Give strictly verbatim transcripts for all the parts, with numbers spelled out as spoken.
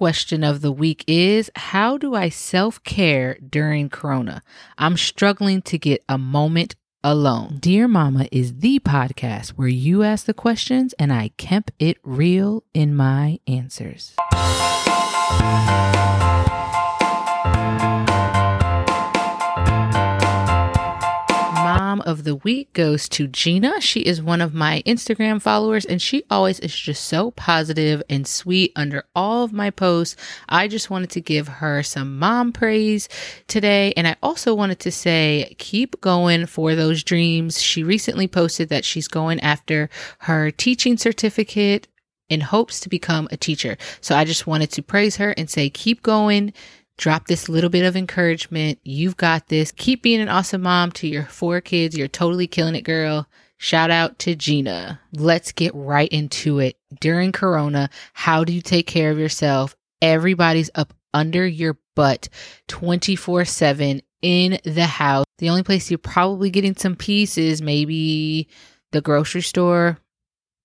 question of the week is, how do I self-care during Corona? I'm struggling to get a moment alone. Dear Mama is the podcast where you ask the questions and I kemp it real in my answers. Mom of the week goes to Gina. She is one of my Instagram followers and she always is just so positive and sweet under all of my posts. I just wanted to give her some mom praise today. And I also wanted to say, keep going for those dreams. She recently posted that she's going after her teaching certificate in hopes to become a teacher. So I just wanted to praise her and say, keep going. Drop this little bit of encouragement. You've got this. Keep being an awesome mom to your four kids. You're totally killing it, girl. Shout out to Gina. Let's get right into it. During Corona, how do you take care of yourself? Everybody's up under your butt twenty-four seven in the house. The only place you're probably getting some peace is maybe the grocery store.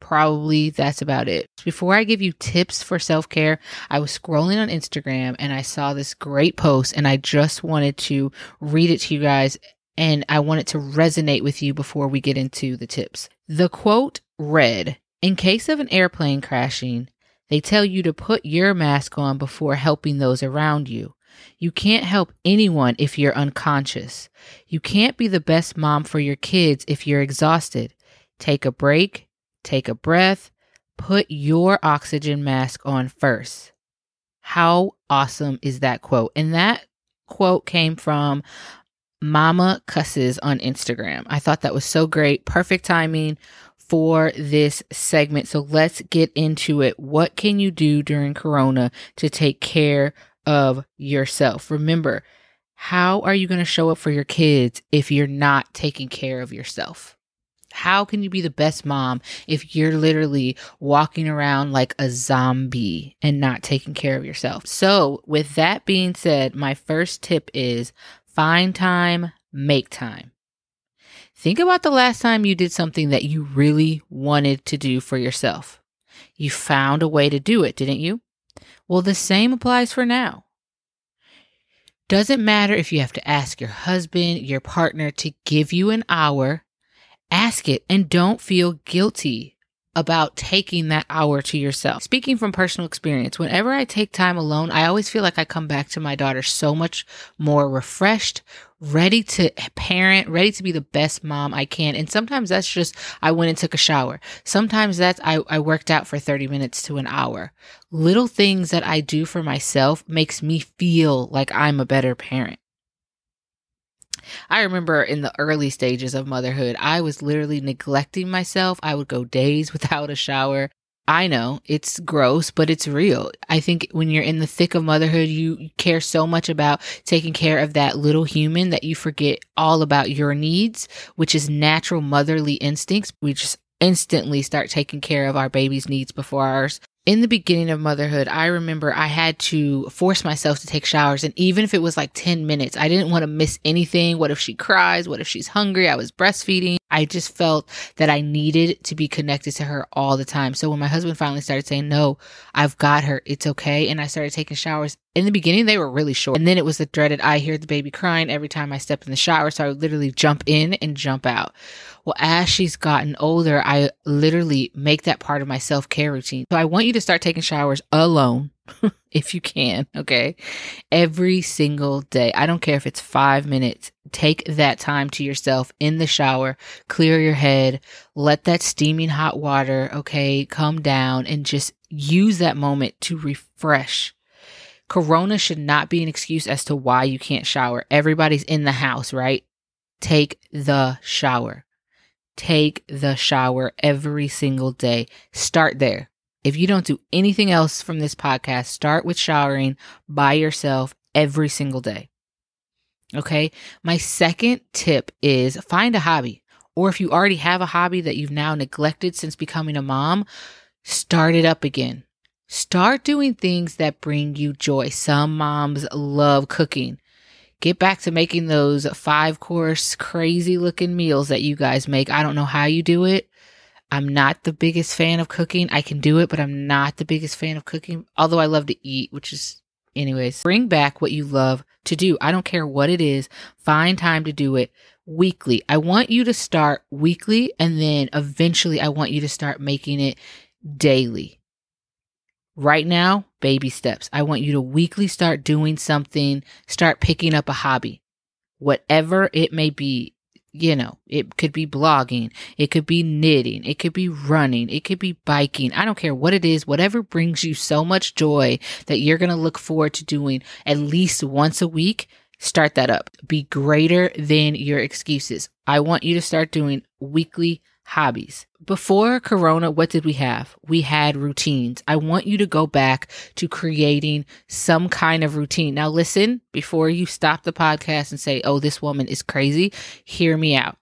Probably that's about it. Before I give you tips for self-care, I was scrolling on Instagram and I saw this great post and I just wanted to read it to you guys and I wanted to resonate with you before we get into the tips. The quote read, "In case of an airplane crashing, they tell you to put your mask on before helping those around you. You can't help anyone if you're unconscious. You can't be the best mom for your kids if you're exhausted. Take a break. Take a breath, put your oxygen mask on first." How awesome is that quote? And that quote came from Mama Cusses on Instagram. I thought that was so great. Perfect timing for this segment. So let's get into it. What can you do during Corona to take care of yourself? Remember, how are you going to show up for your kids if you're not taking care of yourself? How can you be the best mom if you're literally walking around like a zombie and not taking care of yourself? So with that being said, my first tip is find time, make time. Think about the last time you did something that you really wanted to do for yourself. You found a way to do it, didn't you? Well, the same applies for now. Doesn't matter if you have to ask your husband, your partner to give you an hour. Ask it and don't feel guilty about taking that hour to yourself. Speaking from personal experience, whenever I take time alone, I always feel like I come back to my daughter so much more refreshed, ready to parent, ready to be the best mom I can. And sometimes that's just, I went and took a shower. Sometimes that's, I, I worked out for thirty minutes to an hour. Little things that I do for myself makes me feel like I'm a better parent. I remember in the early stages of motherhood, I was literally neglecting myself. I would go days without a shower. I know it's gross, but it's real. I think when you're in the thick of motherhood, you care so much about taking care of that little human that you forget all about your needs, which is natural motherly instincts. We just instantly start taking care of our baby's needs before ours. In the beginning of motherhood, I remember I had to force myself to take showers. And even if it was like ten minutes, I didn't want to miss anything. What if she cries? What if she's hungry? I was breastfeeding. I just felt that I needed to be connected to her all the time. So when my husband finally started saying, "No, I've got her. It's okay." And I started taking showers. In the beginning, they were really short. And then it was the dreaded, I hear the baby crying every time I step in the shower. So I would literally jump in and jump out. Well, as she's gotten older, I literally make that part of my self-care routine. So I want you to start taking showers alone if you can, okay? Every single day. I don't care if it's five minutes. Take that time to yourself in the shower, clear your head, let that steaming hot water, okay, come down and just use that moment to refresh. Corona should not be an excuse as to why you can't shower. Everybody's in the house, right? Take the shower. Take the shower every single day. Start there. If you don't do anything else from this podcast, start with showering by yourself every single day. Okay. My second tip is find a hobby. Or if you already have a hobby that you've now neglected since becoming a mom, start it up again. Start doing things that bring you joy. Some moms love cooking. Get back to making those five course, crazy looking meals that you guys make. I don't know how you do it. I'm not the biggest fan of cooking. I can do it, but I'm not the biggest fan of cooking, although I love to eat, which is, anyways, bring back what you love to do. I don't care what it is. Find time to do it weekly. I want you to start weekly, and then eventually I want you to start making it daily. Right now, baby steps. I want you to weekly start doing something, start picking up a hobby, whatever it may be. You know, it could be blogging, it could be knitting, it could be running, it could be biking. I don't care what it is, whatever brings you so much joy that you're going to look forward to doing at least once a week, start that up. Be greater than your excuses. I want you to start doing weekly hobbies. Before Corona, what did we have? We had routines. I want you to go back to creating some kind of routine. Now listen, before you stop the podcast and say, oh, this woman is crazy, hear me out.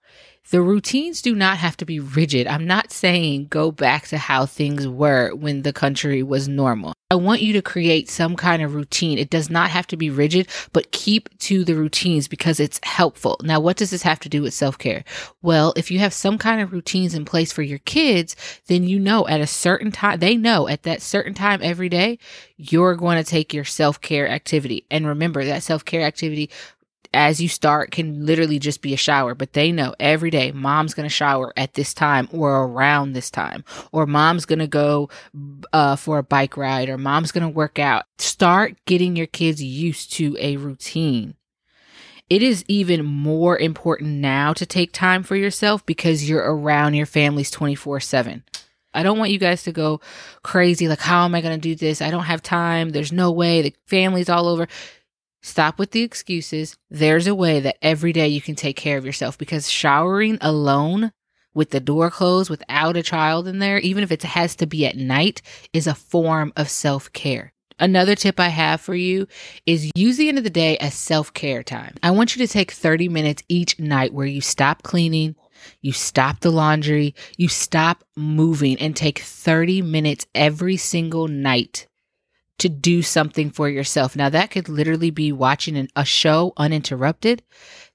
The routines do not have to be rigid. I'm not saying go back to how things were when the country was normal. I want you to create some kind of routine. It does not have to be rigid, but keep to the routines because it's helpful. Now, what does this have to do with self-care? Well, if you have some kind of routines in place for your kids, then you know at a certain time, they know at that certain time every day, you're going to take your self-care activity. And remember that self-care activity as you start can literally just be a shower, but they know every day mom's going to shower at this time or around this time, or mom's going to go uh, for a bike ride, or mom's going to work out. Start getting your kids used to a routine. It is even more important now to take time for yourself because you're around your families twenty-four seven. I don't want you guys to go crazy. Like, how am I going to do this? I don't have time. There's no way. The family's all over. Stop with the excuses. There's a way that every day you can take care of yourself because showering alone with the door closed, without a child in there, even if it has to be at night, is a form of self-care. Another tip I have for you is use the end of the day as self-care time. I want you to take thirty minutes each night where you stop cleaning, you stop the laundry, you stop moving, and take thirty minutes every single night to do something for yourself. Now that could literally be watching an, a show uninterrupted.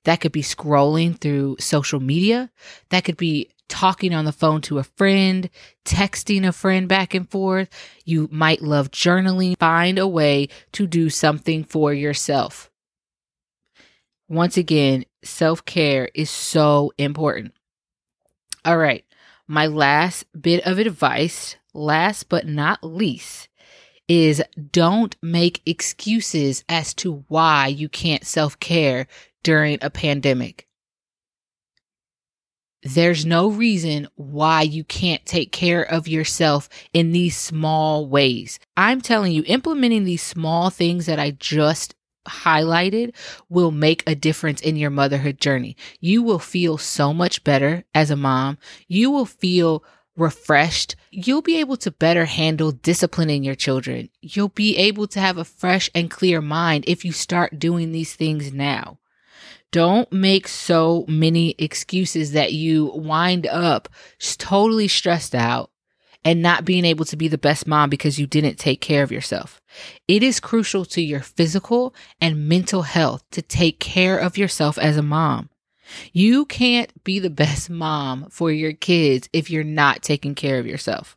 That could be scrolling through social media. That could be talking on the phone to a friend, texting a friend back and forth. You might love journaling. Find a way to do something for yourself. Once again, self-care is so important. All right. My last bit of advice, last but not least, is don't make excuses as to why you can't self-care during a pandemic. There's no reason why you can't take care of yourself in these small ways. I'm telling you, implementing these small things that I just highlighted will make a difference in your motherhood journey. You will feel so much better as a mom. You will feel refreshed. You'll be able to better handle disciplining your children. You'll be able to have a fresh and clear mind if you start doing these things now. Don't make so many excuses that you wind up totally stressed out and not being able to be the best mom because you didn't take care of yourself. It is crucial to your physical and mental health to take care of yourself as a mom. You can't be the best mom for your kids if you're not taking care of yourself.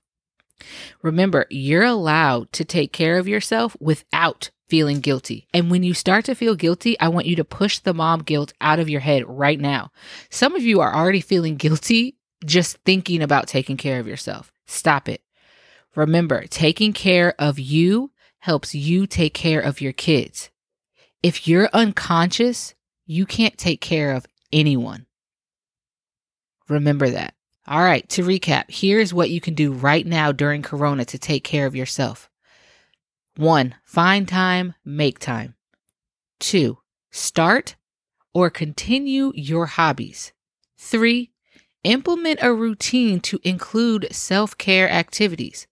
Remember, you're allowed to take care of yourself without feeling guilty. And when you start to feel guilty, I want you to push the mom guilt out of your head right now. Some of you are already feeling guilty just thinking about taking care of yourself. Stop it. Remember, taking care of you helps you take care of your kids. If you're unconscious, you can't take care of anyone. Remember that. All right, to recap, here's what you can do right now during Corona to take care of yourself. One, find time, make time. Two, start or continue your hobbies. Three, implement a routine to include self-care activities.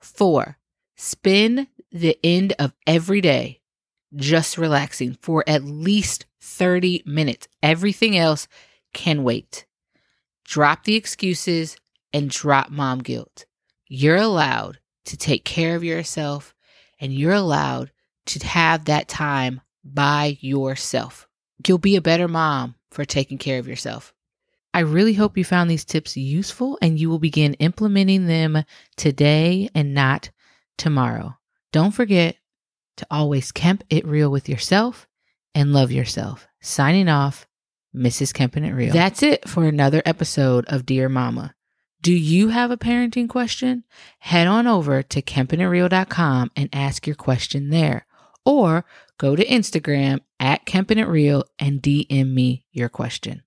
Four, spend the end of every day just relaxing for at least thirty minutes. Everything else can wait. Drop the excuses and drop mom guilt. You're allowed to take care of yourself and you're allowed to have that time by yourself. You'll be a better mom for taking care of yourself. I really hope you found these tips useful and you will begin implementing them today and not tomorrow. Don't forget to always Kemp It Real with yourself and love yourself. Signing off, Missus Kempin' It Real. That's it for another episode of Dear Mama. Do you have a parenting question? Head on over to Kempinit Real dot com and ask your question there. Or go to Instagram at Kempinitreal and D M me your question.